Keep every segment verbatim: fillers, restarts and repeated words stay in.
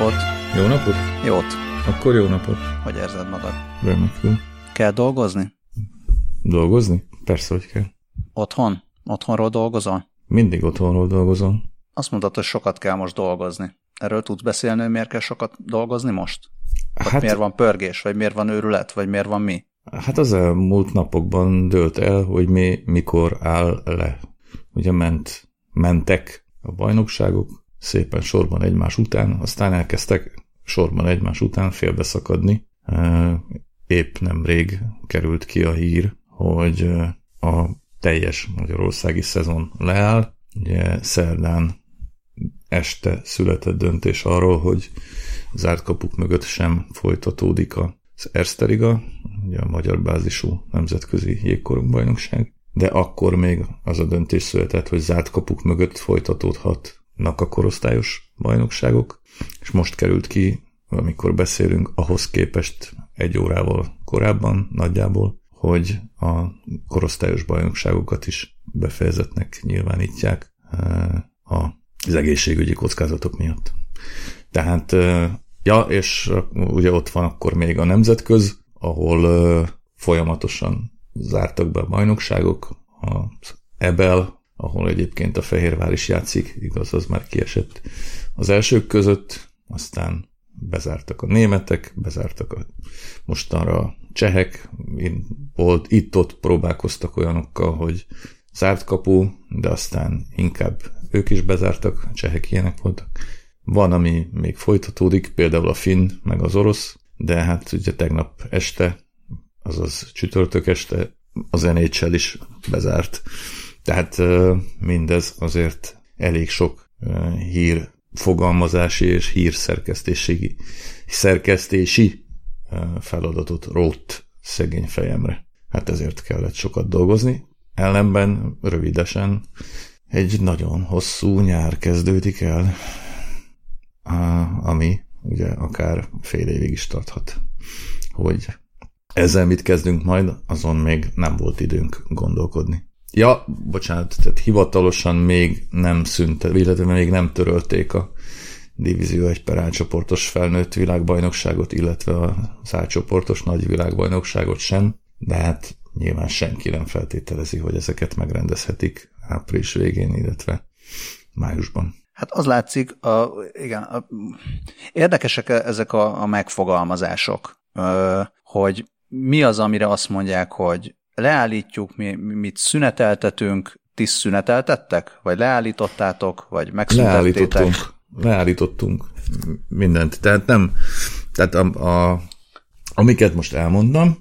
napot! Jó napot? Jót! Akkor jó napot! Hogy érzed magad? Remekül. Kell dolgozni? Dolgozni? Persze, hogy kell. Otthon? Otthonról dolgozol? Mindig otthonról dolgozom. Azt mondtad, hogy sokat kell most dolgozni. Erről tudsz beszélni, hogy miért kell sokat dolgozni most? Hát miért van pörgés, vagy miért van őrület, vagy miért van mi? Hát az elmúlt napokban dőlt el, hogy mi mikor áll le. Ugye ment, mentek a bajnokságok szépen sorban egymás után, aztán elkezdtek sorban egymás után félbeszakadni. Épp nemrég került ki a hír, hogy a teljes magyarországi szezon leáll. Ugye szerdán este született döntés arról, hogy zárt kapuk mögött sem folytatódik az Erste Liga, ugye a magyar bázisú nemzetközi jégkorongbajnokság, de akkor még az a döntés született, hogy zárt kapuk mögött folytatódhatnak a korosztályos bajnokságok, és most került ki, amikor beszélünk, ahhoz képest egy órával korábban nagyjából, hogy a korosztályos bajnokságokat is befejezetnek nyilvánítják az egészségügyi kockázatok miatt. Tehát, ja, és ugye ott van akkor még a nemzetköz, ahol folyamatosan zártak be a bajnokságok, az Ebel, ahol egyébként a Fehérvár is játszik, igaz, az már kiesett az elsők között, aztán bezártak a németek, bezártak a mostanra a csehek, volt, itt-ott próbálkoztak olyanokkal, hogy zárt kapu, de aztán inkább ők is bezártak, a csehek ilyenek voltak. Van, ami még folytatódik, például a finn, meg az orosz, de hát ugye tegnap este, azaz csütörtök este az en há el is bezárt. Tehát mindez azért elég sok hír fogalmazási és hírszerkesztési szerkesztési feladatot rótt szegény fejemre. Hát ezért kellett sokat dolgozni. Ellenben rövidesen egy nagyon hosszú nyár kezdődik el, ami ugye akár fél évig is tarthat. Hogy ezzel mit kezdünk majd, azon még nem volt időnk gondolkodni. Ja, bocsánat, tehát hivatalosan még nem szűnt, illetve még nem törölték a Divízió egy per A csoportos felnőtt világbajnokságot, illetve az A csoportos nagy világbajnokságot sem, de hát nyilván senki nem feltételezi, hogy ezeket megrendezhetik április végén, illetve májusban. Hát az látszik, a, igen, a, érdekesek ezek a, a megfogalmazások, hogy mi az, amire azt mondják, hogy leállítjuk, mi, mit szüneteltetünk, ti szüneteltettek? Vagy leállítottátok, vagy megszüntettétek? Leállítottunk. Leállítottunk mindent. Tehát nem, tehát a, a, amiket most elmondom,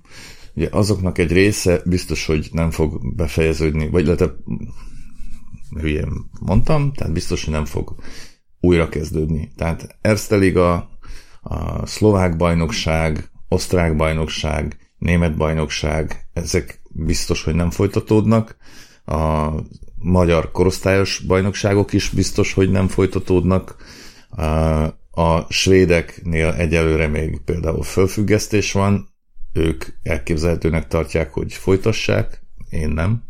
ugye azoknak egy része biztos, hogy nem fog befejeződni, vagy lehet, hülyén mondtam, tehát biztos, hogy nem fog újra kezdődni. Tehát Erste Liga, a szlovák bajnokság, osztrák bajnokság, német bajnokság, ezek biztos, hogy nem folytatódnak. A magyar korosztályos bajnokságok is biztos, hogy nem folytatódnak. A svédeknél egyelőre még például fölfüggesztés van, ők elképzelhetőnek tartják, hogy folytassák, én nem.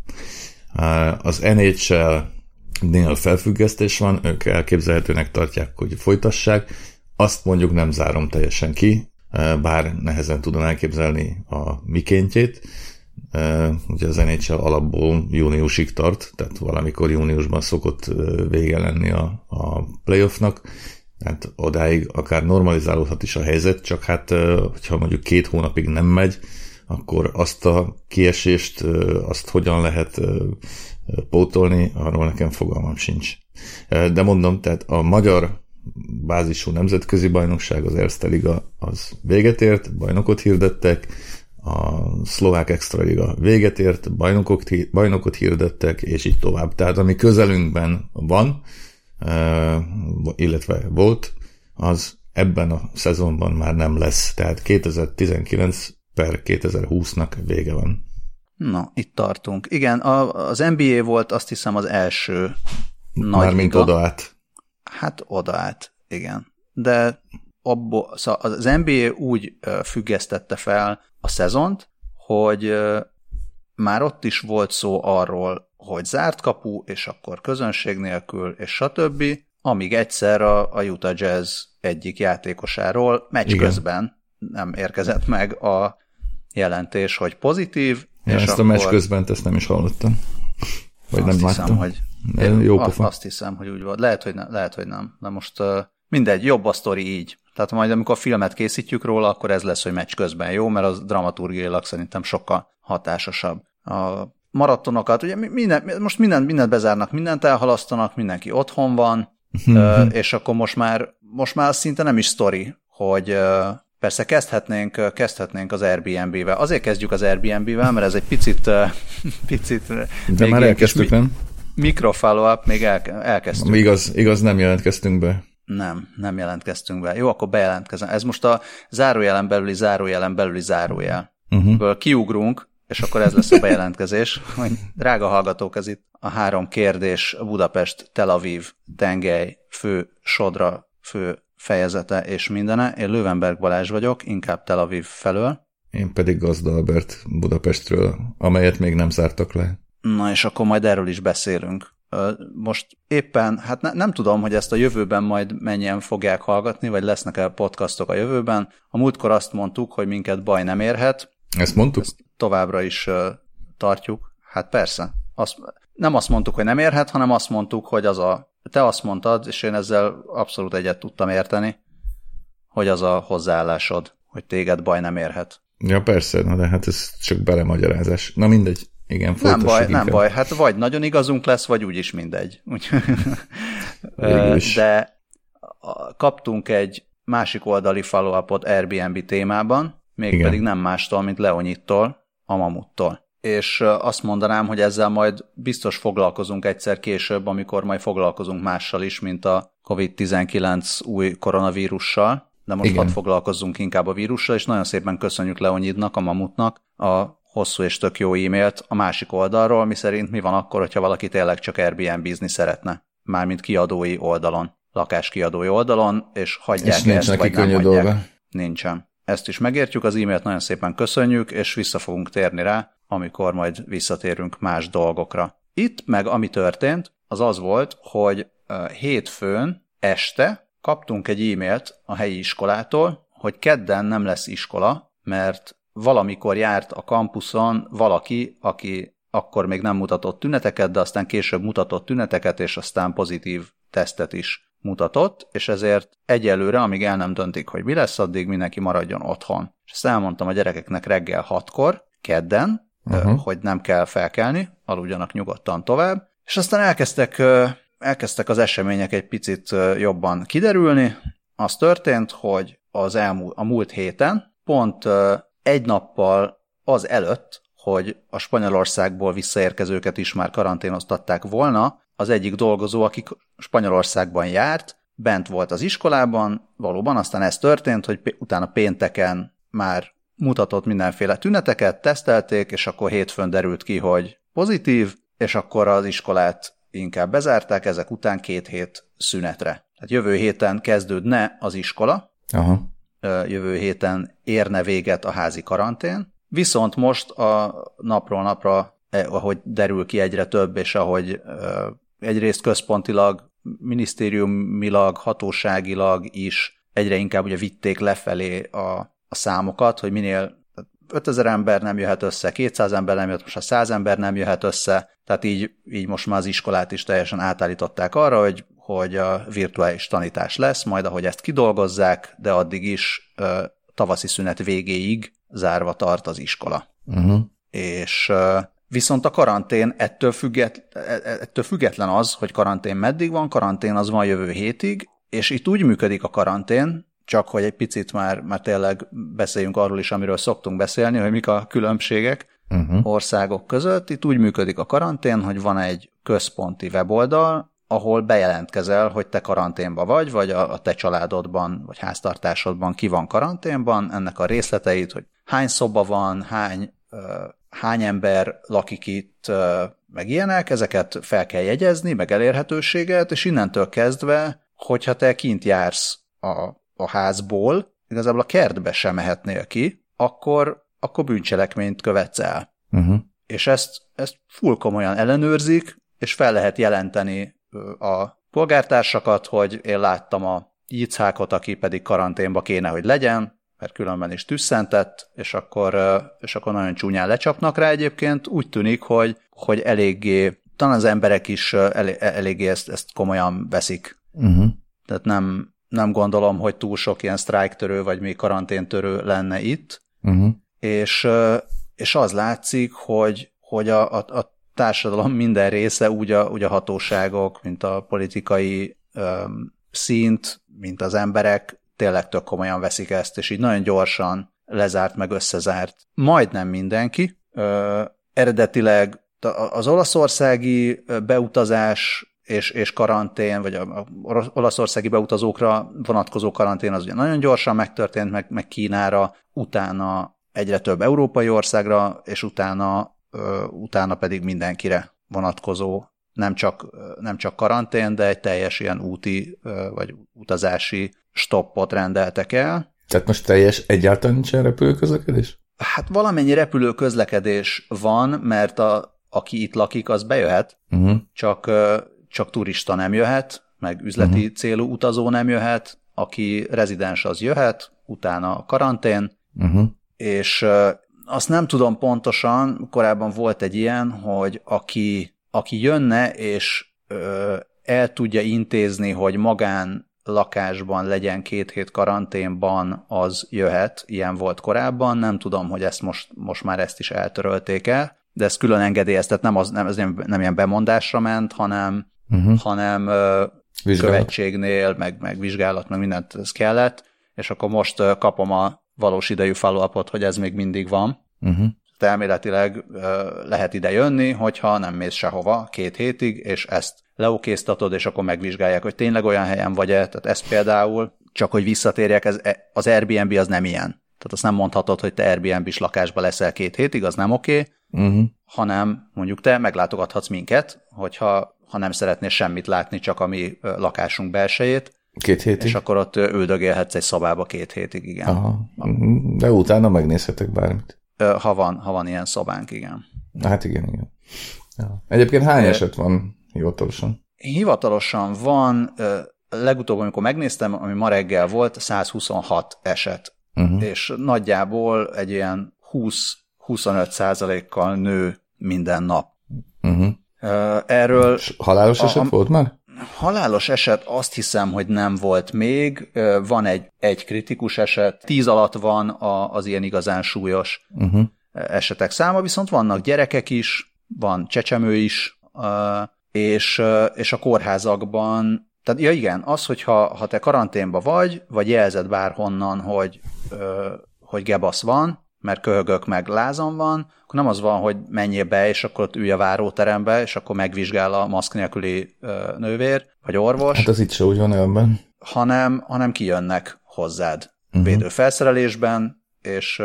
Az en há el-nél felfüggesztés van, ők elképzelhetőnek tartják, hogy folytassák. Azt mondjuk nem zárom teljesen ki, bár nehezen tudom elképzelni a mikéntjét. Uh, ugye az en há el alapból júniusig tart, tehát valamikor júniusban szokott vége lenni a, a playoffnak, tehát odáig akár normalizálódhat is a helyzet, csak hát, hogyha mondjuk két hónapig nem megy, akkor azt a kiesést, azt hogyan lehet pótolni, arról nekem fogalmam sincs. De mondom, tehát a magyar bázisú nemzetközi bajnokság, az Erste Liga, az véget ért, bajnokot hirdettek, a szlovák extraliga véget ért, bajnokok, bajnokot hirdettek, és így tovább. Tehát ami közelünkben van, illetve volt, az ebben a szezonban már nem lesz. Tehát kétezer-tizenkilenc per kétezer-húsznak vége van. Na, itt tartunk. Igen, az en bé á volt azt hiszem az első nagy Mármint liga. oda át. Hát oda át, igen. De abból, szóval az en bé á úgy függesztette fel a szezont, hogy már ott is volt szó arról, hogy zárt kapu, és akkor közönség nélkül, és stb. amíg egyszer a, a Utah Jazz egyik játékosáról meccs közben nem érkezett meg a jelentés, hogy pozitív. Ja, és ezt akkor... a meccs közben ezt nem is hallottam. Vagy azt nem hiszem, láttam. Hogy én jó pofa. Azt hiszem, hogy úgy volt. Lehet, hogy, ne, lehet, hogy nem. De most mindegy, jobb a sztori így. Tehát majd amikor a filmet készítjük róla, akkor ez lesz, hogy meccs közben jó, mert az dramaturgiailag szerintem sokkal hatásosabb. A maratonokat, ugye minden, most mindent, mindent bezárnak, mindent elhalasztanak, mindenki otthon van, és akkor most már, most már szinte nem is sztori, hogy persze kezdhetnénk, kezdhetnénk az Airbnb-vel. Azért kezdjük az Airbnb-vel, mert ez egy picit... picit de már elkezdtük, mi, nem? Mikrofollow-up, még el, elkezdtük. Igaz, igaz, nem jelentkeztünk be. Nem, nem jelentkeztünk be. Jó, akkor bejelentkezem. Ez most a zárójelen belüli, zárójelen belüli zárójel. Uh-huh. Kiugrunk, és akkor ez lesz a bejelentkezés. Drága hallgatók, ez itt a három kérdés Budapest, Tel Aviv, tengely, fő, sodra, fő fejezete és mindene. Én Löwenberg Balázs vagyok, inkább Tel Aviv felől. Én pedig Gazda Albert Budapestről, amelyet még nem zártak le. Na és akkor majd erről is beszélünk. Most éppen, hát ne, nem tudom, hogy ezt a jövőben majd mennyien fogják hallgatni, vagy lesznek-e podcastok a jövőben. A múltkor azt mondtuk, hogy minket baj nem érhet. Ezt mondtuk? Ezt továbbra is uh, tartjuk. Hát persze. Azt, nem azt mondtuk, hogy nem érhet, hanem azt mondtuk, hogy az a... Te azt mondtad, és én ezzel abszolút egyet tudtam érteni, hogy az a hozzáállásod, hogy téged baj nem érhet. Ja persze, na de hát ez csak belemagyarázás. Na mindegy. Igen, nem baj, nem baj. Hát vagy nagyon igazunk lesz, vagy úgyis mindegy. De kaptunk egy másik oldali follow-upot Airbnb témában, mégpedig nem mástól, mint Leonidtól, a Mamuttól. És azt mondanám, hogy ezzel majd biztos foglalkozunk egyszer később, amikor majd foglalkozunk mással is, mint a kovid tizenkilenc új koronavírussal. De most hadd foglalkozzunk inkább a vírussal, és nagyon szépen köszönjük Leonidnak, a Mamutnak a hosszú és tök jó e-mailt a másik oldalról, miszerint mi van akkor, hogyha valaki tényleg csak Airbnb-zni szeretne. Mármint kiadói oldalon, lakáskiadói oldalon, és hagyják és ezt, vagy nem hagyják. Dolga. Nincsen. Ezt is megértjük, az e-mailt nagyon szépen köszönjük, és vissza fogunk térni rá, amikor majd visszatérünk más dolgokra. Itt meg ami történt, az az volt, hogy hétfőn este kaptunk egy e-mailt a helyi iskolától, hogy kedden nem lesz iskola, mert valamikor járt a kampuszon valaki, aki akkor még nem mutatott tüneteket, de aztán később mutatott tüneteket, és aztán pozitív tesztet is mutatott, és ezért egyelőre, amíg el nem döntik, hogy mi lesz, addig mindenki maradjon otthon. És ezt elmondtam a gyerekeknek reggel hatkor, kedden, uh-huh. hogy nem kell felkelni, aludjanak nyugodtan tovább, és aztán elkezdtek, elkezdtek az események egy picit jobban kiderülni. Az történt, hogy az elmú, a múlt héten pont... egy nappal az előtt, hogy a Spanyolországból visszaérkezőket is már karanténoztatták volna, az egyik dolgozó, aki Spanyolországban járt, bent volt az iskolában, valóban aztán ez történt, hogy utána pénteken már mutatott mindenféle tüneteket, tesztelték, és akkor hétfőn derült ki, hogy pozitív, és akkor az iskolát inkább bezárták, ezek után két hét szünetre. Tehát jövő héten kezdődne az iskola. Aha. Jövő héten érne véget a házi karantén, viszont most a napról napra, ahogy derül ki egyre több, és ahogy egyrészt központilag, minisztériumilag, hatóságilag is egyre inkább ugye vitték lefelé a, a számokat, hogy minél ötezer ember nem jöhet össze, kétszáz ember nem jöhet, most a száz ember nem jöhet össze, tehát így, így most már az iskolát is teljesen átállították arra, hogy hogy a virtuális tanítás lesz, majd ahogy ezt kidolgozzák, de addig is ö, tavaszi szünet végéig zárva tart az iskola. Uh-huh. És ö, viszont a karantén ettől, függet, ettől független az, hogy karantén meddig van, karantén az van jövő hétig, és itt úgy működik a karantén, csak hogy egy picit már, már tényleg beszéljünk arról is, amiről szoktunk beszélni, hogy mik a különbségek uh-huh. országok között. Itt úgy működik a karantén, hogy van egy központi weboldal, ahol bejelentkezel, hogy te karanténban vagy, vagy a te családodban, vagy háztartásodban ki van karanténban, ennek a részleteit, hogy hány szoba van, hány, hány ember lakik itt, meg ilyenek, ezeket fel kell jegyezni, meg elérhetőséget, és innentől kezdve, hogyha te kint jársz a, a házból, igazából a kertbe sem mehetnél ki, akkor, akkor bűncselekményt követsz el. Uh-huh. És ezt, ezt full komolyan ellenőrzik, és fel lehet jelenteni a polgártársakat, hogy én láttam a Yitzhákot, aki pedig karanténba kéne, hogy legyen, mert különben is tüsszentett, és akkor, és akkor nagyon csúnyán lecsapnak rá egyébként. Úgy tűnik, hogy, hogy eléggé, talán az emberek is elég, eléggé ezt, ezt komolyan veszik. Uh-huh. Tehát nem, nem gondolom, hogy túl sok ilyen sztrájktörő, vagy még karanténtörő lenne itt. Uh-huh. És, és az látszik, hogy, hogy a, a, a társadalom minden része, úgy a, úgy a hatóságok, mint a politikai öm, szint, mint az emberek, tényleg tök komolyan veszik ezt, és így nagyon gyorsan lezárt, meg összezárt. Majdnem mindenki. Ö, eredetileg az olaszországi beutazás és, és karantén, vagy a olaszországi beutazókra vonatkozó karantén az ugye nagyon gyorsan megtörtént, meg, meg Kínára, utána egyre több európai országra, és utána, ö, utána pedig mindenkire vonatkozó, nem csak, nem csak karantén, de egy teljes ilyen úti, ö, vagy utazási stoppot rendeltek el. Tehát most teljes, egyáltalán nincsen repülőközlekedés? Hát valamennyi repülőközlekedés van, mert a, aki itt lakik, az bejöhet, uh-huh. csak... Ö, csak turista nem jöhet, meg üzleti uh-huh. célú utazó nem jöhet, aki rezidens, az jöhet, utána a karantén, uh-huh. és azt nem tudom pontosan, korábban volt egy ilyen, hogy aki, aki jönne, és ö, el tudja intézni, hogy magán lakásban legyen két hét karanténban, az jöhet, ilyen volt korábban, nem tudom, hogy ezt most, most már ezt is eltörölték el, de ez külön engedélyeztet, nem, az, nem, ez nem, nem ilyen bemondásra ment, hanem Uh-huh. hanem ö, követségnél, meg, meg vizsgálat, meg mindent ez kellett, és akkor most ö, kapom a valós idejű follow-upot, hogy ez még mindig van. Uh-huh. Tehát elméletileg ö, lehet ide jönni, hogyha nem mész sehova két hétig, és ezt leokéztatod, és akkor megvizsgálják, hogy tényleg olyan helyen vagy-e. Tehát ez például, csak hogy visszatérjek, ez, az Airbnb az nem ilyen. Tehát azt nem mondhatod, hogy te Airbnb-s lakásba leszel két hétig, az nem oké, okay, uh-huh. hanem mondjuk te meglátogathatsz minket, hogyha ha nem szeretnél semmit látni, csak a mi lakásunk belsejét. Két hétig? És akkor ott üldögélhetsz egy szobába két hétig, igen. Aha. De utána megnézhetek bármit. Ha van, ha van ilyen szobánk, igen. Hát igen, igen. Ja. Egyébként hány eset van hivatalosan? Hivatalosan van, legutóbb, amikor megnéztem, ami ma reggel volt, száz huszonhat eset. Uh-huh. És nagyjából egy ilyen húsz-huszonöt százalékkal nő minden nap. Uh-huh. Erről halálos eset a, volt már? Halálos eset azt hiszem, hogy nem volt még. Van egy, egy kritikus eset, tíz alatt van a, az ilyen igazán súlyos uh-huh. esetek száma, viszont vannak gyerekek is, van csecsemő is, és, és a kórházakban, tehát ja igen, az, hogyha ha te karanténba vagy, vagy jelzed bárhonnan, hogy, hogy gebasz van, mert köhögök meg lázam van, akkor nem az van, hogy menjél be, és akkor ott ülj a váróterembe, és akkor megvizsgál a maszk nélküli nővér, vagy orvos. Hát az itt se úgy van ebben. Hanem, hanem kijönnek hozzád uh-huh. védőfelszerelésben, és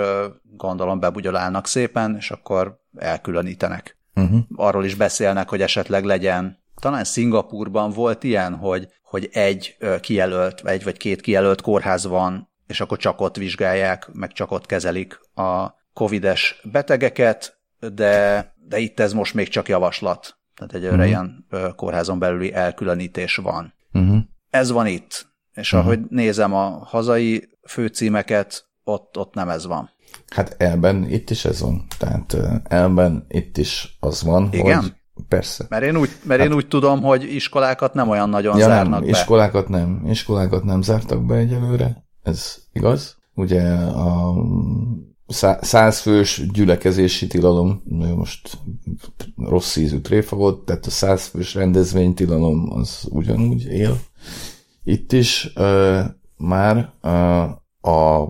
gondolom bebugyolálnak szépen, és akkor elkülönítenek. Uh-huh. Arról is beszélnek, hogy esetleg legyen. Talán Szingapúrban volt ilyen, hogy, hogy egy kijelölt, egy vagy két kijelölt kórház van, és akkor csak ott vizsgálják, meg csak ott kezelik a covides betegeket, de, de itt ez most még csak javaslat. Tehát egyelőre uh-huh. ilyen kórházon belüli elkülönítés van. Uh-huh. Ez van itt, és uh-huh. ahogy nézem a hazai főcímeket, ott, ott nem ez van. Hát elben itt is ez van. Tehát elben itt is az van, igen? Hogy... Persze. Mert én úgy, mert hát, én úgy tudom, hogy iskolákat nem olyan nagyon ja, zárnak nem, be. Iskolákat nem. Iskolákat nem zártak be egyelőre. Ez igaz. Ugye a százfős gyülekezési tilalom, most rossz ízű tréfa volt, tehát a százfős rendezvénytilalom az ugyanúgy él. Itt is uh, már uh, a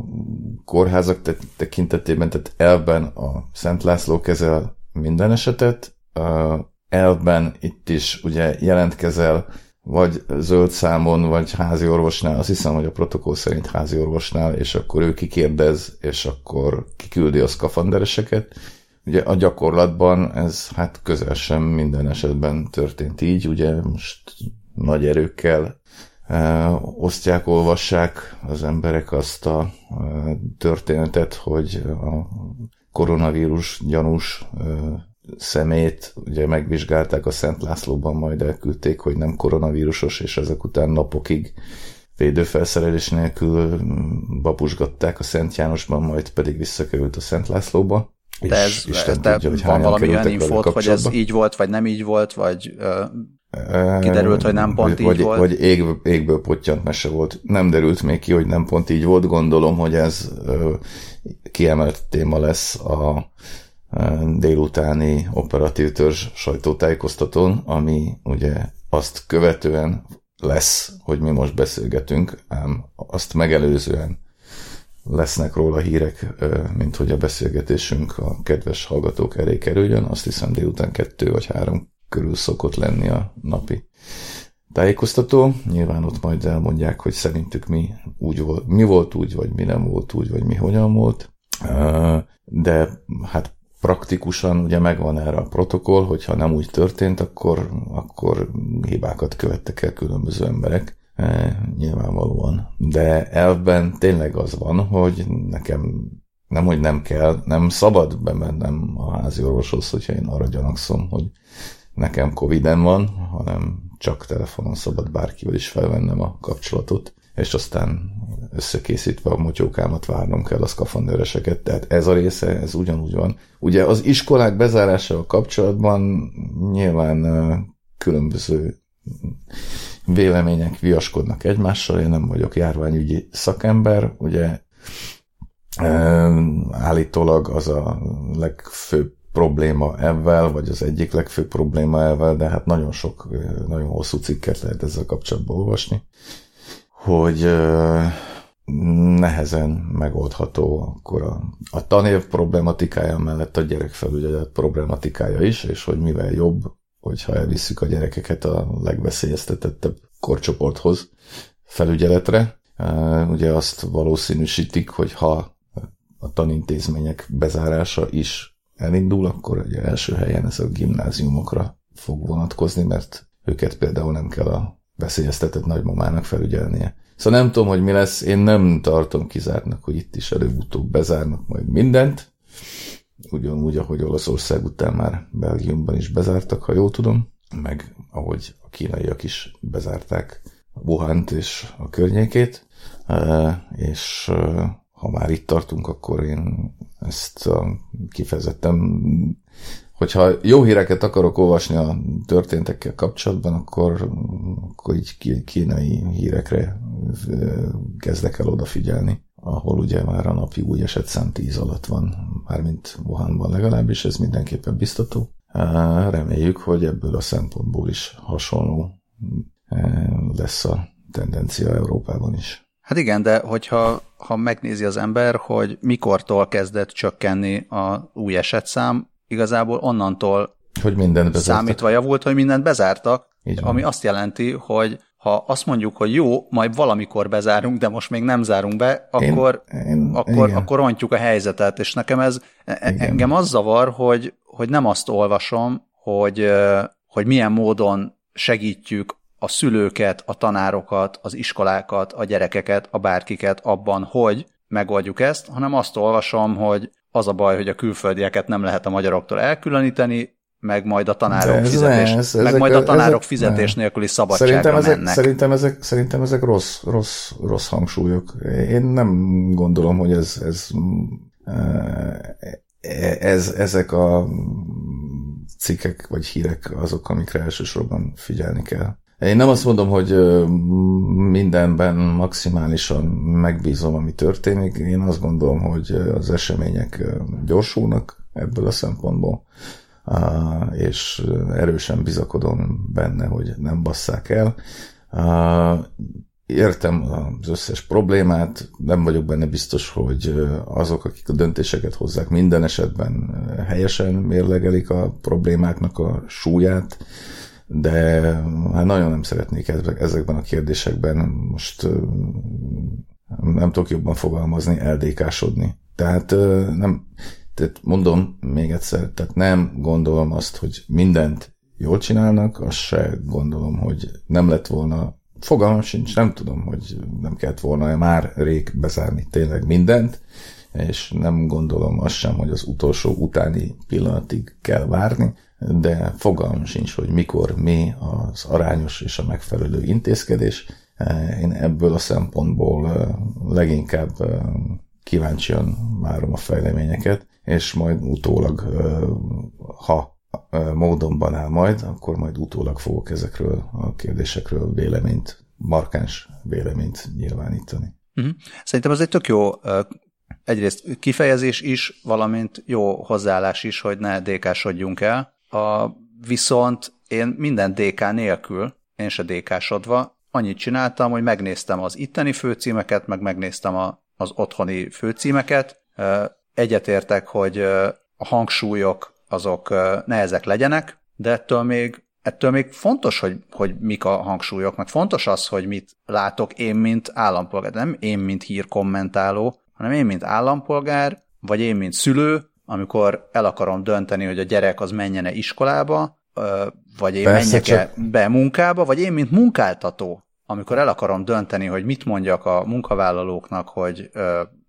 kórházak tekintetében, tehát elvben a Szent László kezel minden esetet, uh, elvben itt is ugye jelentkezel vagy zöld számon, vagy házi orvosnál, azt hiszem, hogy a protokoll szerint házi orvosnál, és akkor ő kikérdez, és akkor kiküldi a szkafandereseket. Ugye a gyakorlatban ez hát közel sem minden esetben történt így, ugye most nagy erőkkel e, osztják, olvassák az emberek azt a e, történetet, hogy a koronavírus gyanús e, szemét ugye megvizsgálták a Szent Lászlóban, majd elküldték, hogy nem koronavírusos, és ezek után napokig védőfelszerelés nélkül babusgatták a Szent Jánosban, majd pedig visszakerült a Szent Lászlóba. De ez, és Isten de tudja, hogy van valami olyan infót, hogy ez így volt, vagy nem így volt, vagy uh, kiderült, hogy nem pont vagy, így vagy, volt? Vagy ég, égből pottyant mese volt. Nem derült még ki, hogy nem pont így volt. Gondolom, hogy ez uh, kiemelt téma lesz a uh, délutáni operatív törzs sajtótájékoztatón, ami ugye azt követően lesz, hogy mi most beszélgetünk, ám azt megelőzően lesznek róla hírek, mint hogy a beszélgetésünk a kedves hallgatók elé kerüljön. Azt hiszem délután kettő vagy három körül szokott lenni a napi tájékoztató. Nyilván ott majd elmondják, hogy szerintük mi, úgy volt, mi volt úgy, vagy mi nem volt úgy, vagy mi hogyan volt. De hát praktikusan ugye megvan erre a protokoll, hogyha nem úgy történt, akkor, akkor hibákat követtek el különböző emberek. E, nyilvánvalóan. De elvben tényleg az van, hogy nekem nem, hogy nem kell, nem szabad bemennem a házi orvoshoz, hogyha én arra gyanakszom, hogy nekem Covid-em van, hanem csak telefonon szabad bárkivel is felvennem a kapcsolatot, és aztán összekészítve a motyókámat várnom kell a szkafandőröseket. Tehát ez a része, ez ugyanúgy van. Ugye az iskolák bezárásával kapcsolatban nyilván különböző vélemények viaskodnak egymással, én nem vagyok járványügyi szakember, ugye állítólag az a legfőbb probléma ebben, vagy az egyik legfőbb probléma ebben, de hát nagyon sok, nagyon hosszú cikket lehet ezzel kapcsolatban olvasni, hogy nehezen megoldható akkor a, a tanév problematikája mellett a gyerekfelügyelet problematikája is, és hogy mivel jobb, hogyha elvisszük a gyerekeket a legveszélyeztetettebb korcsoporthoz felügyeletre. Ugye azt valószínűsítik, hogy ha a tanintézmények bezárása is elindul, akkor ugye első helyen ez a gimnáziumokra fog vonatkozni, mert őket például nem kell a veszélyeztetett nagymamának felügyelnie. Szóval nem tudom, hogy mi lesz, én nem tartom kizártnak, hogy itt is előbb-utóbb bezárnak majd mindent, ugyanúgy, ahogy Olaszország után már Belgiumban is bezártak, ha jól tudom, meg ahogy a kínaiak is bezárták Wuhant és a környékét, és ha már itt tartunk, akkor én ezt kifejezettem, hogyha jó híreket akarok olvasni a történtekkel kapcsolatban, akkor, akkor így kínai hírekre kezdek el odafigyelni, ahol ugye már a napi új esetszám tíz alatt van, mármint Wuhanban legalábbis, ez mindenképpen biztató. Reméljük, hogy ebből a szempontból is hasonló lesz a tendencia Európában is. Hát igen, de hogyha ha megnézi az ember, hogy mikortól kezdett csökkenni a új esetszám, igazából onnantól hogy mindent bezártak. Számítva javult, hogy mindent bezártak, ami azt jelenti, hogy ha azt mondjuk, hogy jó, majd valamikor bezárunk, de most még nem zárunk be, akkor, én, én, akkor, akkor rontjuk a helyzetet. És nekem ez, igen. engem az zavar, hogy, hogy nem azt olvasom, hogy, hogy milyen módon segítjük a szülőket, a tanárokat, az iskolákat, a gyerekeket, a bárkiket abban, hogy megoldjuk ezt, hanem azt olvasom, hogy az a baj, hogy a külföldieket nem lehet a magyaroktól elkülöníteni, meg majd a tanárok ez fizetés, ez, meg ezek, majd a tanárok ezek, fizetés nélküli szabadságra szerintem ezek, mennek. Szerintem ezek, szerintem ezek rossz, rossz, rossz hangsúlyok. Én nem gondolom, hogy ez, ez, ez, ez ezek a cikkek vagy hírek azok, amikre elsősorban figyelni kell. Én nem azt mondom, hogy mindenben maximálisan megbízom, ami történik. Én azt gondolom, hogy az események gyorsulnak ebből a szempontból, és erősen bizakodom benne, hogy nem basszák el. Értem az összes problémát, nem vagyok benne biztos, hogy azok, akik a döntéseket hozzák, minden esetben helyesen mérlegelik a problémáknak a súlyát, de hát nagyon nem szeretnék ezekben a kérdésekben most nem tudok jobban fogalmazni, el dé ká-sodni. Tehát nem... Tehát mondom még egyszer, tehát nem gondolom azt, hogy mindent jól csinálnak, azt se gondolom, hogy nem lett volna, fogalmam sincs, nem tudom, hogy nem kellett volna már rég bezárni tényleg mindent, és nem gondolom azt sem, hogy az utolsó utáni pillanatig kell várni, de fogalmam sincs, hogy mikor mi az arányos és a megfelelő intézkedés. Én ebből a szempontból leginkább kíváncsian várom a fejleményeket, és majd utólag, ha módonban áll majd, akkor majd utólag fogok ezekről a kérdésekről véleményt, markáns véleményt nyilvánítani. Uh-huh. Szerintem az egy tök jó egyrészt kifejezés is, valamint jó hozzáállás is, hogy ne dé ká-sodjunk el. A, viszont én minden dé ká nélkül, én se dé ká-sodva, annyit csináltam, hogy megnéztem az itteni főcímeket, meg megnéztem a, az otthoni főcímeket. Egyetértek, hogy a hangsúlyok azok nehezek legyenek, de ettől még, ettől még fontos, hogy, hogy mik a hangsúlyok, meg fontos az, hogy mit látok én, mint állampolgár, nem én, mint hírkommentáló, hanem én, mint állampolgár, vagy én, mint szülő, amikor el akarom dönteni, hogy a gyerek az menjene iskolába, vagy én Persze, menjek-e csak... be munkába, vagy én, mint munkáltató, amikor el akarom dönteni, hogy mit mondjak a munkavállalóknak, hogy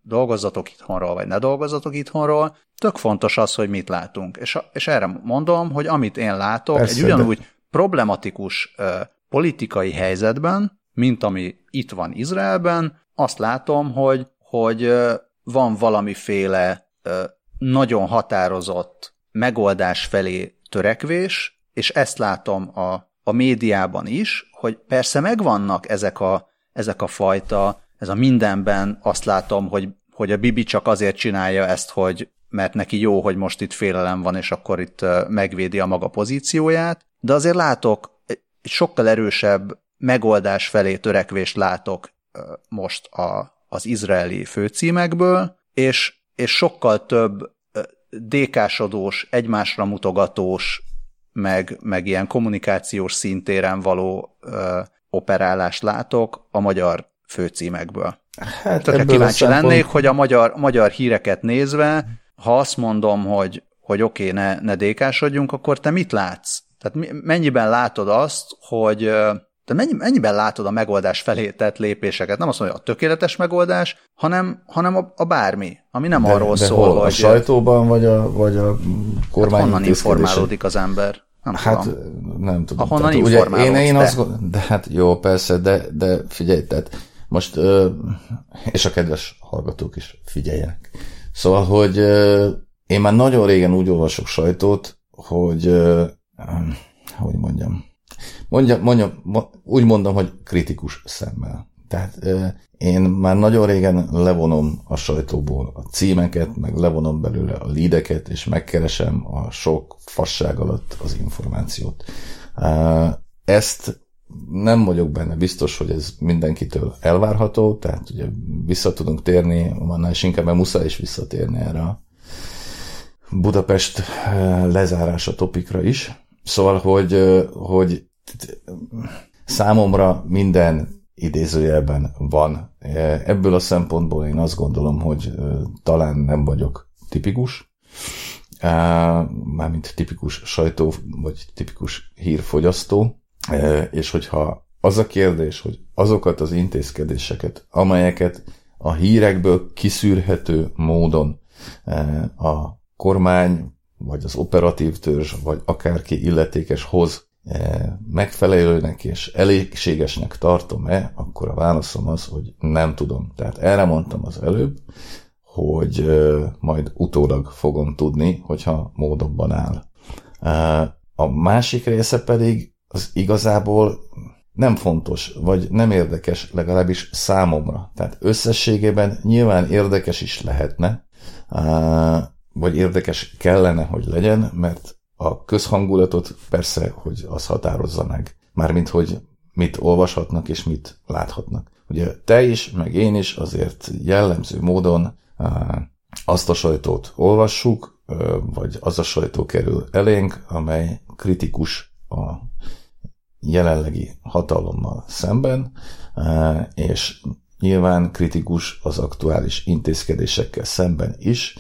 dolgozzatok itthonról, vagy ne dolgozzatok itthonról, tök fontos az, hogy mit látunk. És, és erre mondom, hogy amit én látok, Persze, egy ugyanúgy de... problematikus ö, politikai helyzetben, mint ami itt van Izraelben, azt látom, hogy, hogy ö, van valamiféle ö, nagyon határozott megoldás felé törekvés, és ezt látom a, a médiában is, hogy persze megvannak ezek a, ezek a fajta, ez a mindenben azt látom, hogy, hogy a Bibi csak azért csinálja ezt, hogy mert neki jó, hogy most itt félelem van, és akkor itt megvédi a maga pozícióját, de azért látok, egy sokkal erősebb megoldás felé törekvést látok most a, az izraeli főcímekből, és, és sokkal több dé ká-sodós, egymásra mutogatós, meg, meg ilyen kommunikációs szintéren való ö, operálást látok a magyar főcímekből. Hát Tökre kíváncsi szempont... lennék, hogy a magyar, magyar híreket nézve, ha azt mondom, hogy, hogy oké, okay, ne, ne dé ká-sodjunk, akkor te mit látsz? Tehát mennyiben látod azt, hogy te mennyiben látod a megoldás felé tett lépéseket? Nem azt mondja, a tökéletes megoldás, hanem, hanem a, a bármi, ami nem de, arról de szól, hol? Hogy... A sajtóban, vagy a, vagy a kormány hát honnan informálódik az ember? Nem hát tudom. nem tudom. Ahonnan tehát, informálódsz, ugye, én, én azt gondolom, de hát jó, persze, de, de figyelj, tehát most, és a kedves hallgatók is figyeljenek. Szóval, hogy én már nagyon régen úgy olvasok sajtót, hogy hogy mondjam, mondjam, mondjam úgy mondom, hogy kritikus szemmel. Tehát én már nagyon régen levonom a sajtóból a címeket, meg levonom belőle a leadeket, és megkeresem a sok fasság alatt az információt. Ezt nem vagyok benne biztos, hogy ez mindenkitől elvárható, tehát ugye vissza tudunk térni, annál is inkább muszáj is visszatérni erre a Budapest lezárása topikra is. Szóval, hogy, hogy számomra minden idézőjelben van. Ebből a szempontból én azt gondolom, hogy talán nem vagyok tipikus, mármint tipikus sajtó, vagy tipikus hírfogyasztó, és hogyha az a kérdés, hogy azokat az intézkedéseket, amelyeket a hírekből kiszűrhető módon a kormány, vagy az operatív törzs, vagy akárki illetékes hoz megfelelőnek és elégségesnek tartom-e, akkor a válaszom az, hogy nem tudom. Tehát erre mondtam az előbb, hogy majd utólag fogom tudni, hogyha módobban áll. A másik része pedig az igazából nem fontos, vagy nem érdekes, legalábbis számomra. Tehát összességében nyilván érdekes is lehetne, vagy érdekes kellene, hogy legyen, mert a közhangulatot persze, hogy az határozza meg. Mármint, hogy mit olvashatnak és mit láthatnak. Ugye te is, meg én is azért jellemző módon azt a sajtót olvassuk, vagy az a sajtó kerül elénk, amely kritikus a jelenlegi hatalommal szemben, és nyilván kritikus az aktuális intézkedésekkel szemben is.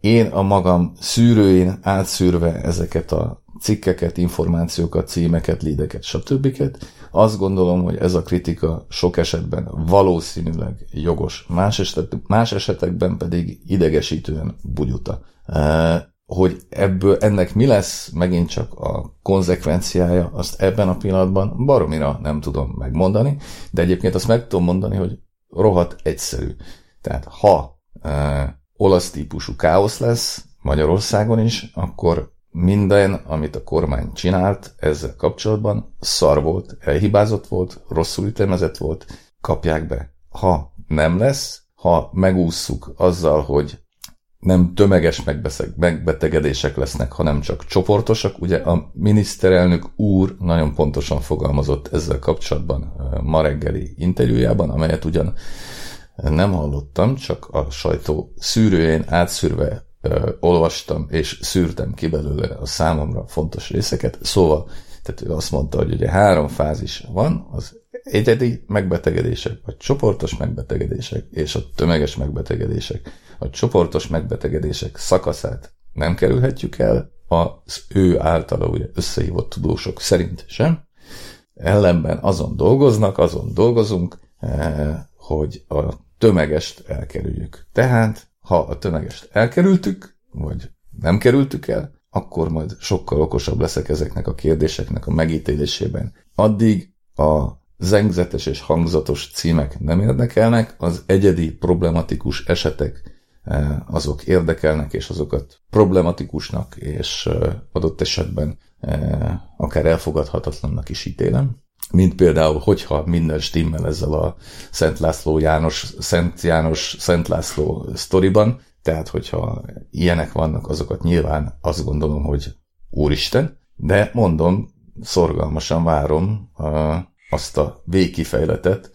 Én a magam szűrőjén átszűrve ezeket a cikkeket, információkat, címeket, leadeket, stb. Azt gondolom, hogy ez a kritika sok esetben valószínűleg jogos, más, eset, más esetekben pedig idegesítően bugyuta. Hogy ebből ennek mi lesz megint csak a konzekvenciája, azt ebben a pillanatban baromira nem tudom megmondani, de egyébként azt meg tudom mondani, hogy rohadt egyszerű. Tehát ha e, olasz típusú káosz lesz Magyarországon is, akkor minden, amit a kormány csinált ezzel kapcsolatban, szar volt, elhibázott volt, rosszul ütemezett volt, kapják be. Ha nem lesz, ha megússzuk azzal, hogy nem tömeges megbetegedések lesznek, hanem csak csoportosak. Ugye a miniszterelnök úr nagyon pontosan fogalmazott ezzel kapcsolatban ma reggeli interjújában, amelyet ugyan nem hallottam, csak a sajtó szűrőjén átszűrve ö, olvastam, és szűrtem ki belőle a számomra fontos részeket. Szóval, tehát ő azt mondta, hogy ugye három fázis van, az egyedi megbetegedések, vagy csoportos megbetegedések, és a tömeges megbetegedések. A csoportos megbetegedések szakaszát nem kerülhetjük el, az ő általa ugye összehívott tudósok szerint sem. Ellenben azon dolgoznak, azon dolgozunk, hogy a tömegest elkerüljük. Tehát, ha a tömegest elkerültük, vagy nem kerültük el, akkor majd sokkal okosabb leszek ezeknek a kérdéseknek a megítélésében. Addig a zengzetes és hangzatos címek nem érdekelnek, az egyedi problematikus esetek azok érdekelnek, és azokat problematikusnak, és adott esetben akár elfogadhatatlannak is ítélem. Mint például, hogyha minden stimmel ezzel a Szent László János, Szent János, Szent László sztoriban, tehát hogyha ilyenek vannak, azokat nyilván azt gondolom, hogy úristen, de mondom, szorgalmasan várom azt a végkifejletet,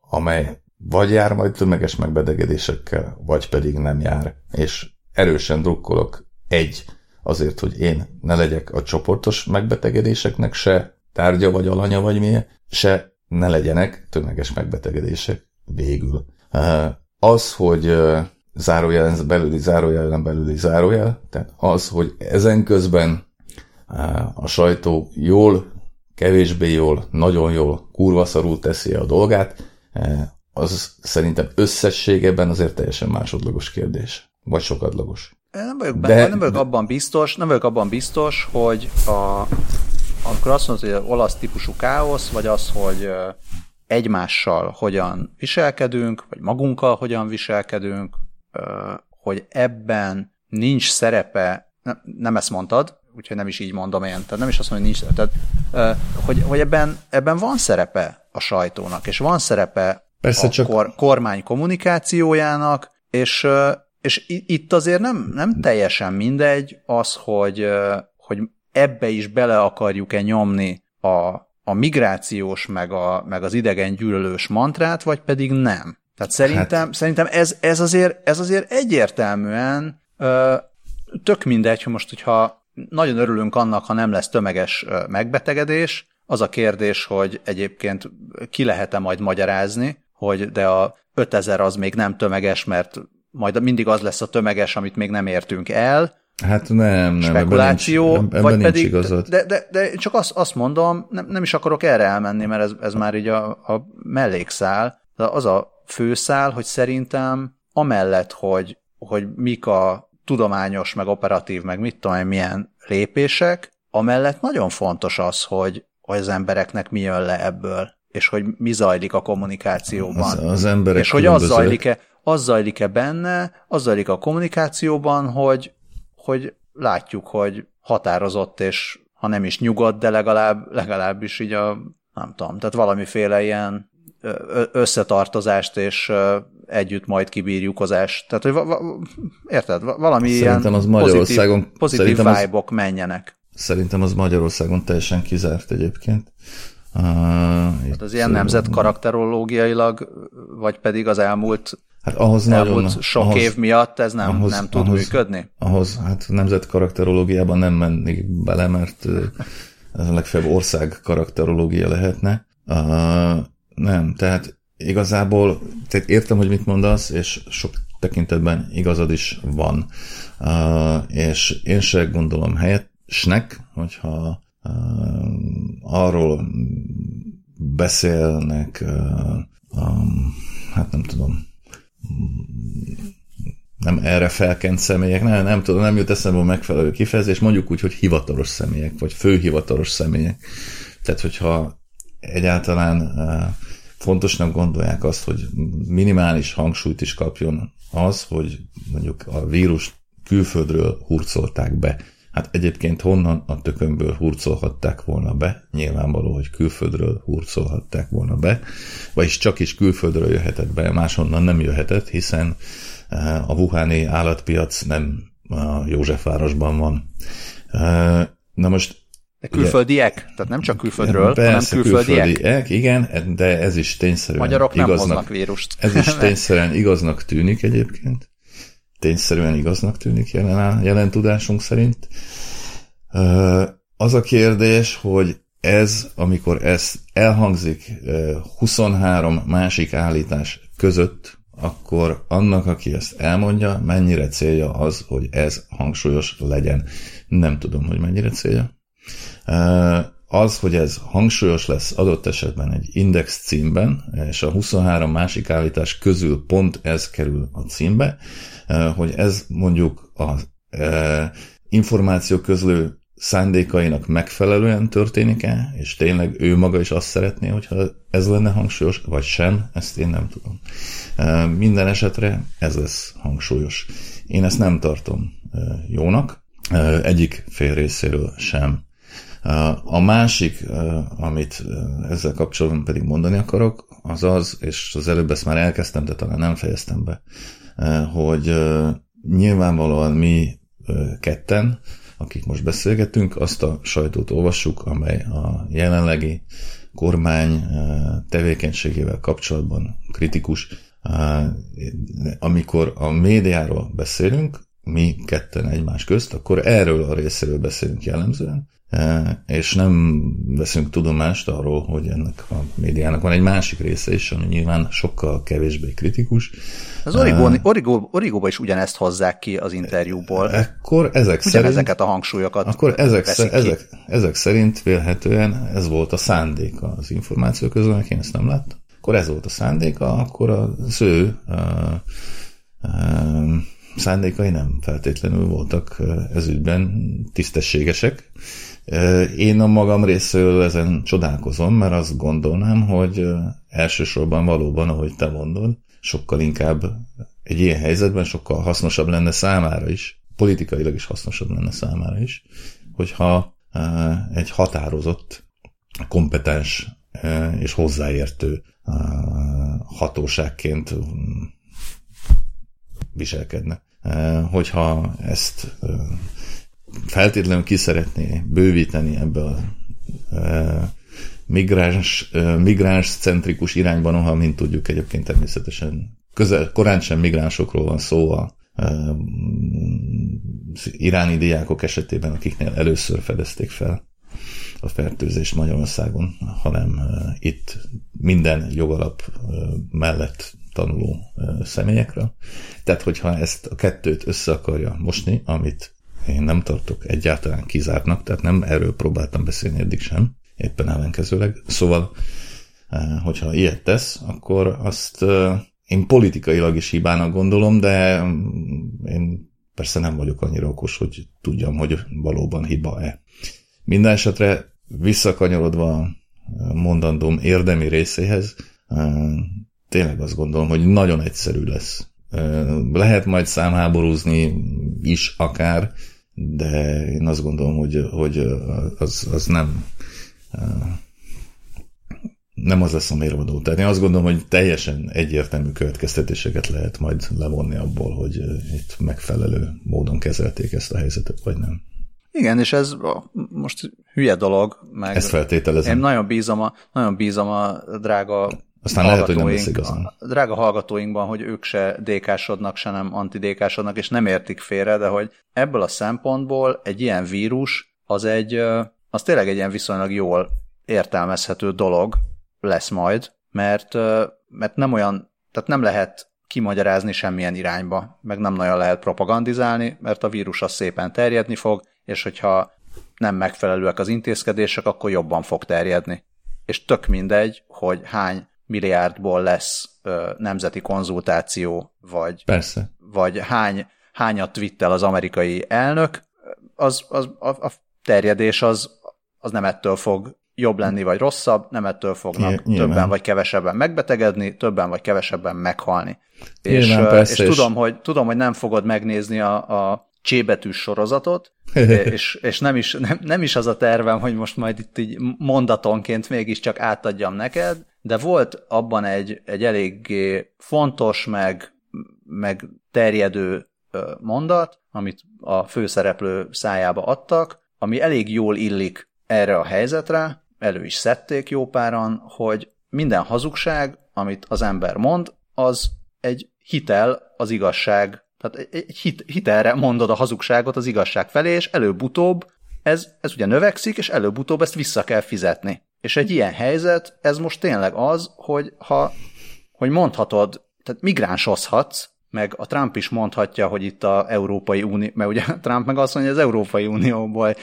amely vagy jár majd tömeges megbetegedésekkel, vagy pedig nem jár. És erősen drukkolok egy, azért, hogy én ne legyek a csoportos megbetegedéseknek se tárgya, vagy alanya, vagy mi, se ne legyenek tömeges megbetegedések végül. Az, hogy zárójel, belüli zárójel, belüli zárójel, tehát az, hogy ezen közben a sajtó jól, kevésbé jól, nagyon jól, kurva szarul teszi a dolgát, az szerintem összességében azért teljesen másodlagos kérdés, vagy sokadlagos. Nem vagyok, de, benne, nem vagyok de... abban biztos, nem vagyok abban biztos, hogy a, amikor azt mondod, hogy olasz típusú káosz, vagy az, hogy egymással hogyan viselkedünk, vagy magunkkal hogyan viselkedünk, hogy ebben nincs szerepe, nem, nem ezt mondtad, úgyhogy nem is így mondom én, tehát nem is azt mondom, hogy nincs szerepe, tehát, hogy, hogy ebben, ebben van szerepe a sajtónak, és van szerepe Persze a csak... kor, kormány kommunikációjának, és, és itt azért nem, nem teljesen mindegy az, hogy, hogy ebbe is bele akarjuk-e nyomni a, a migrációs, meg, a, meg az idegen gyűlölős mantrát, vagy pedig nem. Tehát szerintem, hát... szerintem ez, ez, azért, ez azért egyértelműen tök mindegy, hogy most, hogyha nagyon örülünk annak, ha nem lesz tömeges megbetegedés, az a kérdés, hogy egyébként ki lehet-e majd magyarázni, hogy de a ötezer az még nem tömeges, mert majd mindig az lesz a tömeges, amit még nem értünk el. Hát nem, nem, spekuláció, ebben nincs, ebben vagy pedig, igazad. De, de, de csak azt, azt mondom, nem, nem is akarok erre elmenni, mert ez, ez már így a, a mellékszál, de az a főszál, hogy szerintem amellett, hogy, hogy mik a tudományos, meg operatív, meg mit tudom, milyen lépések, amellett nagyon fontos az, hogy hogy az embereknek mi jön le ebből, és hogy mi zajlik a kommunikációban. Az, az emberek és hogy az zajlik-e, az zajlik-e benne, az zajlik a kommunikációban, hogy, hogy látjuk, hogy határozott, és ha nem is nyugodt, de legalább, legalábbis így a, nem tudom, tehát valamiféle ilyen összetartozást, és együtt majd kibírjukozást. Tehát, hogy va, va, érted, valami szerintem ilyen pozitív, pozitív vibe-ok az... menjenek. Szerintem az Magyarországon teljesen kizárt egyébként. Uh, hát az ilyen nemzet karakterológiailag, vagy pedig az elmúlt, hát ahhoz elmúlt nagyon, sok ahhoz, év miatt ez nem, ahhoz, nem tud ahhoz, működni? Ahhoz, hát nemzet karakterológiában nem mennék bele, mert ez legfeljebb ország karakterológia lehetne. Uh, nem, tehát igazából tehát értem, hogy mit mondasz, és sok tekintetben igazad is van. Uh, és én se gondolom helyett, snek, hogyha arról beszélnek, hát nem tudom, nem erre felkent személyek, nem, nem tudom, nem jut eszembe a megfelelő kifejezés, mondjuk úgy, hogy hivatalos személyek, vagy főhivatalos személyek. Tehát, hogyha egyáltalán fontosnak gondolják azt, hogy minimális hangsúlyt is kapjon az, hogy mondjuk a vírust külföldről hurcolták be. Hát egyébként honnan a tökönből hurcolhatták volna be? Nyilvánvaló, hogy külföldről hurcolhatták volna be, vagyis csak is külföldről jöhetett be, máshonnan nem jöhetett, hiszen a wuháni állatpiac nem a Józsefvárosban van. Na most... De külföldiek? Ugye, tehát nem csak külföldről, hanem külföldiek. külföldiek. Igen, de ez is tényszerűen magyarok nem igaznak, hoznak vírust. Ez is tényszerűen igaznak tűnik egyébként. Tényszerűen igaznak tűnik jelen, jelen tudásunk szerint. Az a kérdés, hogy ez, amikor ez elhangzik huszonhárom másik állítás között, akkor annak, aki ezt elmondja, mennyire célja az, hogy ez hangsúlyos legyen. Nem tudom, hogy mennyire célja. Az, hogy ez hangsúlyos lesz adott esetben egy index címben, és a huszonhárom másik állítás közül pont ez kerül a címbe, hogy ez mondjuk az információ közlő szándékainak megfelelően történik-e, és tényleg ő maga is azt szeretné, hogyha ez lenne hangsúlyos, vagy sem, ezt én nem tudom. Minden esetre ez lesz hangsúlyos. Én ezt nem tartom jónak, egyik fél részéről sem. A másik, amit ezzel kapcsolatban pedig mondani akarok, az az, és az előbb ezt már elkezdtem, de talán nem fejeztem be, hogy nyilvánvalóan mi ketten, akik most beszélgetünk, azt a sajtót olvassuk, amely a jelenlegi kormány tevékenységével kapcsolatban kritikus. Amikor a médiáról beszélünk, mi ketten egymás közt, akkor erről a részéről beszélünk jellemzően, és nem veszünk tudomást arról, hogy ennek a médiának van egy másik része is, ami nyilván sokkal kevésbé kritikus. Az Origón, Origó, Origóba is ugyanezt hozzák ki az interjúból. Akkor ezek szerint, ezeket a hangsúlyokat akkor ezek, szer, ezek, ezek szerint vélhetően ez volt a szándéka az információ közlőnek, én ezt nem láttam. Akkor ez volt a szándéka, akkor az ő uh, uh, szándékai nem feltétlenül voltak ezügyben tisztességesek. Én a magam részéről ezen csodálkozom, mert azt gondolnám, hogy elsősorban valóban, ahogy te mondod, sokkal inkább egy ilyen helyzetben sokkal hasznosabb lenne számára is, politikailag is hasznosabb lenne számára is, hogyha egy határozott, kompetens és hozzáértő hatóságként viselkedne. Hogyha ezt feltétlenül ki szeretné bővíteni ebbe a migráns, migránscentrikus irányban, noha, mint tudjuk egyébként természetesen, közel, korán sem migránsokról van szó a iráni diákok esetében, akiknél először fedezték fel a fertőzést Magyarországon, hanem itt minden jogalap mellett tanuló személyekre. Tehát, hogyha ezt a kettőt össze akarja mosni, amit én nem tartok egyáltalán kizártnak, tehát nem erről próbáltam beszélni eddig sem, éppen ellenkezőleg. Szóval, hogyha ilyet tesz, akkor azt én politikailag is hibának gondolom, de én persze nem vagyok annyira okos, hogy tudjam, hogy valóban hiba-e. Minden esetre visszakanyarodva mondandóm érdemi részéhez, tényleg azt gondolom, hogy nagyon egyszerű lesz. Lehet majd számháborúzni is akár, de én azt gondolom, hogy, hogy az, az nem, nem az lesz a mérvadó. Tehát én azt gondolom, hogy teljesen egyértelmű következtetéseket lehet majd levonni abból, hogy itt megfelelő módon kezelték ezt a helyzetet, vagy nem. Igen, és ez most hülye dolog. Meg ezt feltételezem. Én nagyon bízom a, nagyon bízom a drága... Aztán lehet, hogy nem lesz igazán. Drága hallgatóinkban, hogy ők se dé ká-sodnak, se nem anti-dé ká-sodnak, és nem értik félre, de hogy ebből a szempontból egy ilyen vírus, az egy, az tényleg egy ilyen viszonylag jól értelmezhető dolog lesz majd, mert, mert nem olyan, tehát nem lehet kimagyarázni semmilyen irányba, meg nem nagyon lehet propagandizálni, mert a vírus az szépen terjedni fog, és hogyha nem megfelelőek az intézkedések, akkor jobban fog terjedni. És tök mindegy, hogy hány milliárdból lesz ö, nemzeti konzultáció, vagy, vagy hány, hányat vitt el az amerikai elnök, az, az, a, a terjedés az, az nem ettől fog jobb lenni, vagy rosszabb, nem ettől fognak Nyilván. többen vagy kevesebben megbetegedni, többen vagy kevesebben meghalni. Nyilván, és és tudom, hogy, tudom, hogy nem fogod megnézni a, a csébetűs sorozatot, és, és nem, is, nem, nem is az a tervem, hogy most majd itt így mondatonként mégiscsak átadjam neked, de volt abban egy, egy eléggé fontos, meg, meg terjedő mondat, amit a főszereplő szájába adtak, ami elég jól illik erre a helyzetre, elő is szedték jó páran, hogy minden hazugság, amit az ember mond, az egy hitel az igazság, tehát egy hit, hitelre mondod a hazugságot az igazság felé, és előbb-utóbb ez, ez ugye növekszik, és előbb-utóbb ezt vissza kell fizetni. És egy ilyen helyzet, ez most tényleg az, hogy ha hogy mondhatod, tehát migránsozhatsz, meg a Trump is mondhatja, hogy itt az Európai Unió, mert ugye Trump meg azt mondja, hogy az Európai Unióból,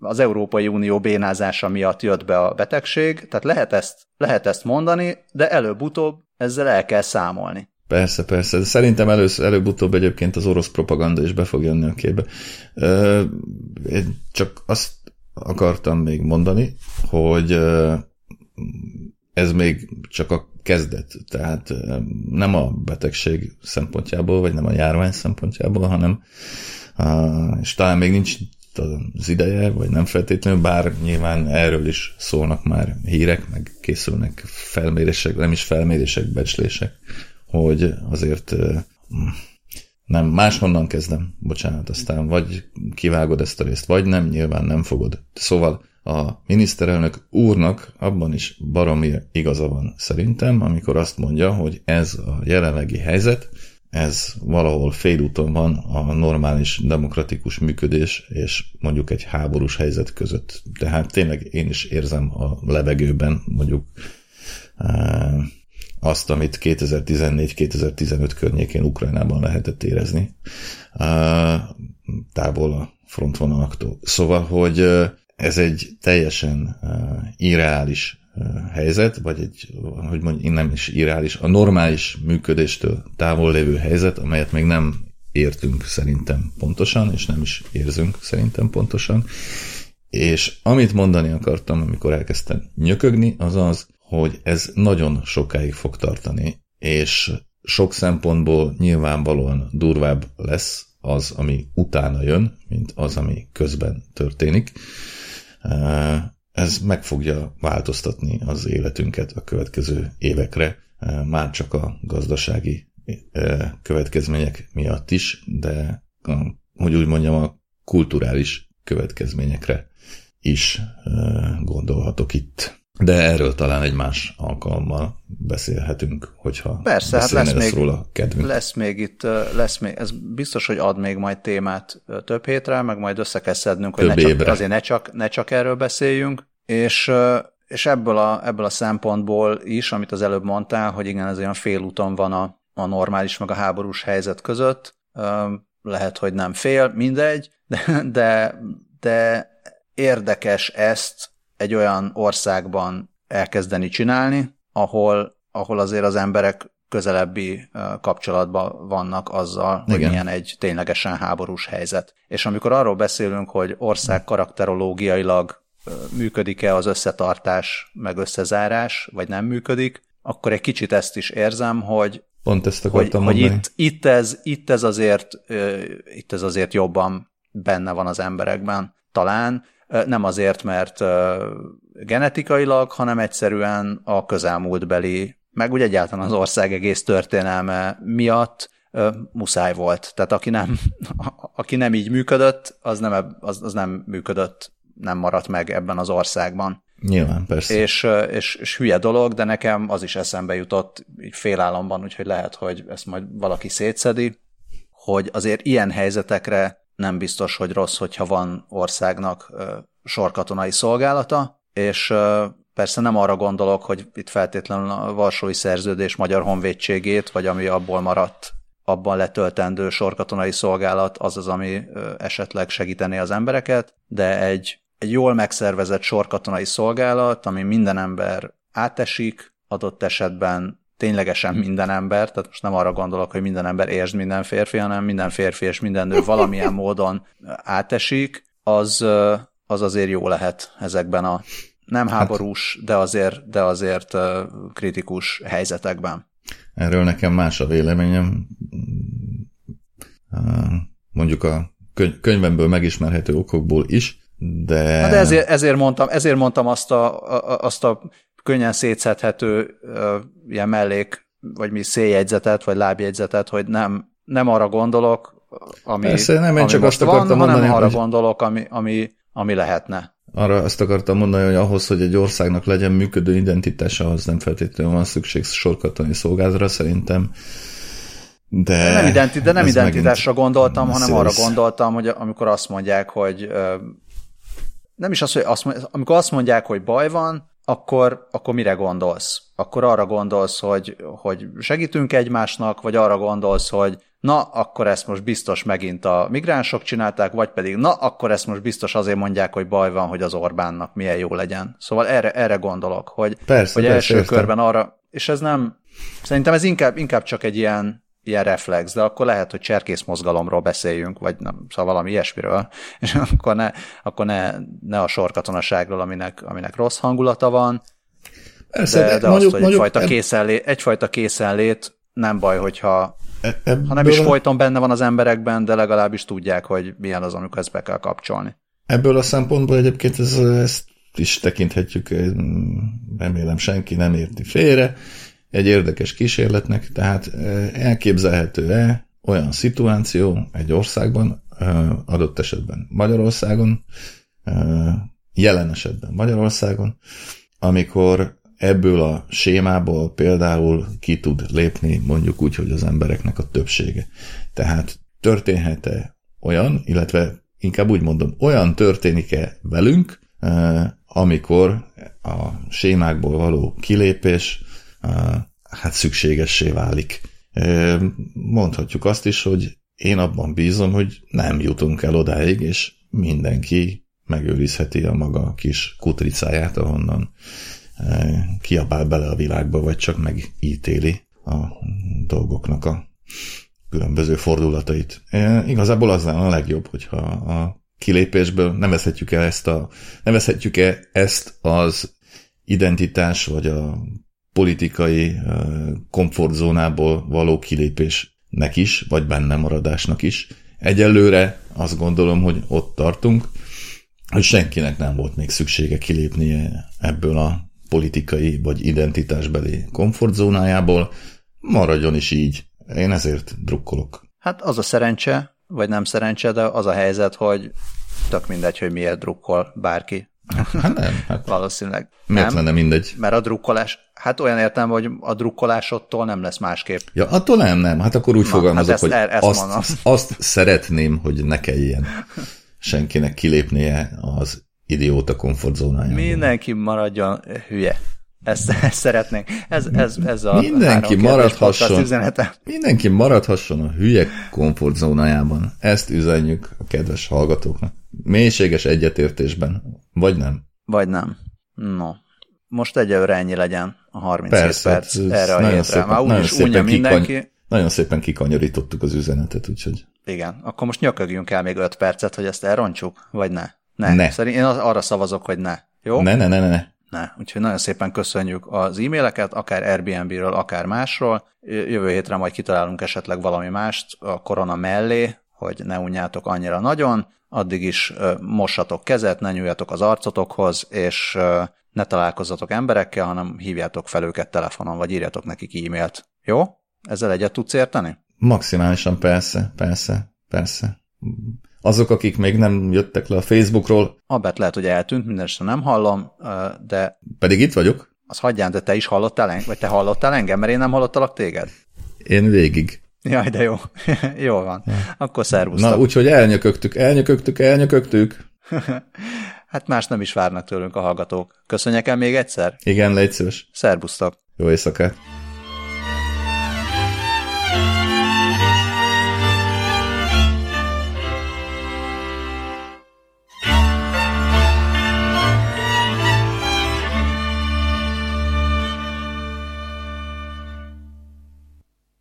az Európai Unió bénázása miatt jött be a betegség, tehát lehet ezt, lehet ezt mondani, de előbb-utóbb ezzel el kell számolni. Persze, persze. De szerintem először, előbb-utóbb egyébként az orosz propaganda is be fog jönni a képbe. Én csak azt akartam még mondani, hogy ez még csak a kezdet, tehát nem a betegség szempontjából, vagy nem a járvány szempontjából, hanem és talán még nincs az ideje, vagy nem feltétlenül, bár nyilván erről is szólnak már hírek, meg készülnek felmérések, nem is felmérések, becslések, hogy azért nem, máshonnan kezdem, bocsánat, aztán vagy kivágod ezt a részt, vagy nem, nyilván nem fogod. Szóval a miniszterelnök úrnak abban is baromi igaza van szerintem, amikor azt mondja, hogy ez a jelenlegi helyzet, ez valahol félúton van a normális demokratikus működés és mondjuk egy háborús helyzet között. Tehát tényleg én is érzem a levegőben mondjuk azt, amit kétezer-tizennégy kétezer-tizenöt környékén Ukrajnában lehetett érezni, távol a frontvonalaktól. Szóval, hogy ez egy teljesen irreális helyzet, vagy egy, hogy mondjam, nem is irreális, a normális működéstől távol lévő helyzet, amelyet még nem értünk szerintem pontosan, és nem is érzünk szerintem pontosan. És amit mondani akartam, amikor elkezdtem nyökögni, az az, hogy ez nagyon sokáig fog tartani, és sok szempontból nyilvánvalóan durvább lesz az, ami utána jön, mint az, ami közben történik. Ez meg fogja változtatni az életünket a következő évekre, már csak a gazdasági következmények miatt is, de hogy úgy mondjam, a kulturális következményekre is gondolhatok itt. De erről talán egy más alkalommal beszélhetünk, hogyha persze, beszélne hát lesz lesz még, róla kedvünk. Lesz még itt, lesz még, ez biztos, hogy ad még majd témát több hétre, meg majd össze kell szednünk, hogy ne csak, azért ne csak, ne csak erről beszéljünk, és, és ebből, a, ebből a szempontból is, amit az előbb mondtál, hogy igen, ez olyan félúton van a, a normális meg a háborús helyzet között, lehet, hogy nem fél, mindegy, de, de, de érdekes ezt egy olyan országban elkezdeni csinálni, ahol, ahol azért az emberek közelebbi kapcsolatban vannak azzal, igen, hogy milyen egy ténylegesen háborús helyzet. És amikor arról beszélünk, hogy ország karakterológiailag működik-e az összetartás, meg összezárás, vagy nem működik, akkor egy kicsit ezt is érzem, hogy, pont ezt akartam hogy, mondani. hogy itt, itt, ez, itt, ez azért, itt ez azért jobban benne van az emberekben talán, nem azért, mert genetikailag, hanem egyszerűen a közelmúltbeli, meg úgy egyáltalán az ország egész történelme miatt muszáj volt. Tehát aki nem, aki nem így működött, az nem, az, az nem működött, nem maradt meg ebben az országban. Nyilván, persze. És, és, és hülye dolog, de nekem az is eszembe jutott így félálomban, úgyhogy lehet, hogy ezt majd valaki szétszedi, hogy azért ilyen helyzetekre nem biztos, hogy rossz, hogyha van országnak sorkatonai szolgálata, és persze nem arra gondolok, hogy itt feltétlenül a Varsói Szerződés Magyar Honvédségét, vagy ami abból maradt, abban letöltendő sorkatonai szolgálat az az, ami esetleg segítené az embereket, de egy, egy jól megszervezett sorkatonai szolgálat, ami minden ember átesik, adott esetben ténylegesen minden ember, tehát most nem arra gondolok, hogy minden ember értsd minden férfi, hanem minden férfi és minden nő valamilyen módon átesik, az, az azért jó lehet ezekben a nem háborús, de azért, de azért kritikus helyzetekben. Erről nekem más a véleményem. Mondjuk a könyv- könyvemből megismerhető okokból is, de... Na de ezért, ezért, mondtam, ezért mondtam azt a, a, azt a könnyen szétszedhető ilyen mellék, vagy mi széljegyzetet, vagy lábjegyzetet, hogy nem, nem arra gondolok, ami, persze, nem, én ami csak most azt van, akartam hanem mondani, arra hogy... gondolok, ami, ami, ami lehetne. Arra azt akartam mondani, hogy ahhoz, hogy egy országnak legyen működő identitása, ahhoz nem feltétlenül van szükség sorkatonai szolgálatra, szerintem. De nem, identi- de nem identitásra gondoltam, hanem széles. Arra gondoltam, hogy amikor azt mondják, hogy nem is az, hogy azt mondják, amikor azt mondják, hogy baj van, akkor, akkor mire gondolsz? Akkor arra gondolsz, hogy, hogy segítünk egymásnak, vagy arra gondolsz, hogy na, akkor ezt most biztos megint a migránsok csinálták, vagy pedig na, akkor ezt most biztos azért mondják, hogy baj van, hogy az Orbánnak milyen jó legyen. Szóval erre, erre gondolok, hogy, persze, hogy persze, első értem. Körben arra, és ez nem, szerintem ez inkább, inkább csak egy ilyen, ilyen reflex, de akkor lehet, hogy cserkészmozgalomról beszéljünk, vagy nem, szóval valami ilyesmiről, és akkor ne, akkor ne, ne a sorkatonaságról, aminek, aminek rossz hangulata van, persze, de, de mondjuk, azt, hogy egyfajta készenlét, egyfajta készenlét nem baj, hogyha Ebből... ha nem is folyton benne van az emberekben, de legalábbis tudják, hogy milyen az, amikor ezt be kell kapcsolni. Ebből a szempontból egyébként ez, ezt is tekinthetjük, remélem senki nem érti félre, egy érdekes kísérletnek, tehát elképzelhető-e olyan szituáció egy országban, adott esetben Magyarországon, jelen esetben Magyarországon, amikor ebből a sémából például ki tud lépni mondjuk úgy, hogy az embereknek a többsége. Tehát történhet-e olyan, illetve inkább úgy mondom, olyan történik-e velünk, amikor a sémákból való kilépés hát szükségessé válik. Mondhatjuk azt is, hogy én abban bízom, hogy nem jutunk el odáig, és mindenki megőrizheti a maga kis kutricáját, ahonnan kiabál bele a világba, vagy csak megítéli a dolgoknak a különböző fordulatait. Igazából az lenne a legjobb, hogyha a kilépésből nevezhetjük-e ezt, a, nevezhetjük-e ezt az identitás, vagy a politikai komfortzónából való kilépésnek is, vagy benne maradásnak is. Egyelőre azt gondolom, hogy ott tartunk, hogy senkinek nem volt még szüksége kilépnie ebből a politikai vagy identitásbeli komfortzónájából, maradjon is így. Én ezért drukkolok. Hát az a szerencse, vagy nem szerencse, de az a helyzet, hogy tök mindegy, hogy miért drukkol bárki. Hát nem. Hát valószínűleg. Miért lenne mindegy? Mert a drukkolás, hát olyan értem, hogy a drukkolásodtól nem lesz másképp. Ja, attól nem, nem. Hát akkor úgy Na, fogalmazok, hát ezt, hogy ezt azt, azt, azt szeretném, hogy ne kelljen senkinek kilépnie az idióta komfortzónájából. Mindenki maradjon hülye. Ezt, ezt szeretnénk. Ez, ez, ez a mindenki maradhasson, mindenki maradhasson a hülye komfortzónájában. Ezt üzenjük a kedves hallgatóknak. Mélységes egyetértésben. Vagy nem? Vagy nem. No. Most egyelőre ennyi legyen a harminchét Persze, perc erre a hétre. Már úgyis unja mindenki. Nagyon szépen kikanyarítottuk az üzenetet, úgyhogy... Igen, akkor most nyökögjünk el még öt percet, hogy ezt elrontsuk, vagy ne? Ne. ne. Szerintem én arra szavazok, hogy ne. Jó? Ne, ne, ne, ne. Ne. Úgyhogy nagyon szépen köszönjük az e-maileket, akár Airbnb-ről, akár másról. Jövő hétre majd kitalálunk esetleg valami mást a korona mellé, hogy ne unjátok annyira nagyon. Addig is mossatok kezet, ne nyúljatok az arcotokhoz, és ne találkozzatok emberekkel, hanem hívjátok fel őket telefonon, vagy írjatok nekik e-mailt. Jó? Ezzel egyet tudsz érteni? Maximálisan persze, persze, persze. Azok, akik még nem jöttek le a Facebookról. Abát lehet, hogy eltűnt, mindenesetre nem hallom, de... Pedig itt vagyok. Az hagyján, de te is hallottál engem, vagy te hallottál engem, mert én nem hallottalak téged. Én végig. Jaj, de jó. Jól van. Ja. Akkor szervusztok. Na, úgyhogy elnyökögtük, elnyökögtük, elnyökögtük. Hát más nem is várnak tőlünk a hallgatók. Köszönjek el még egyszer? Igen, légy szíves. Szervusztok. Jó éjszakát.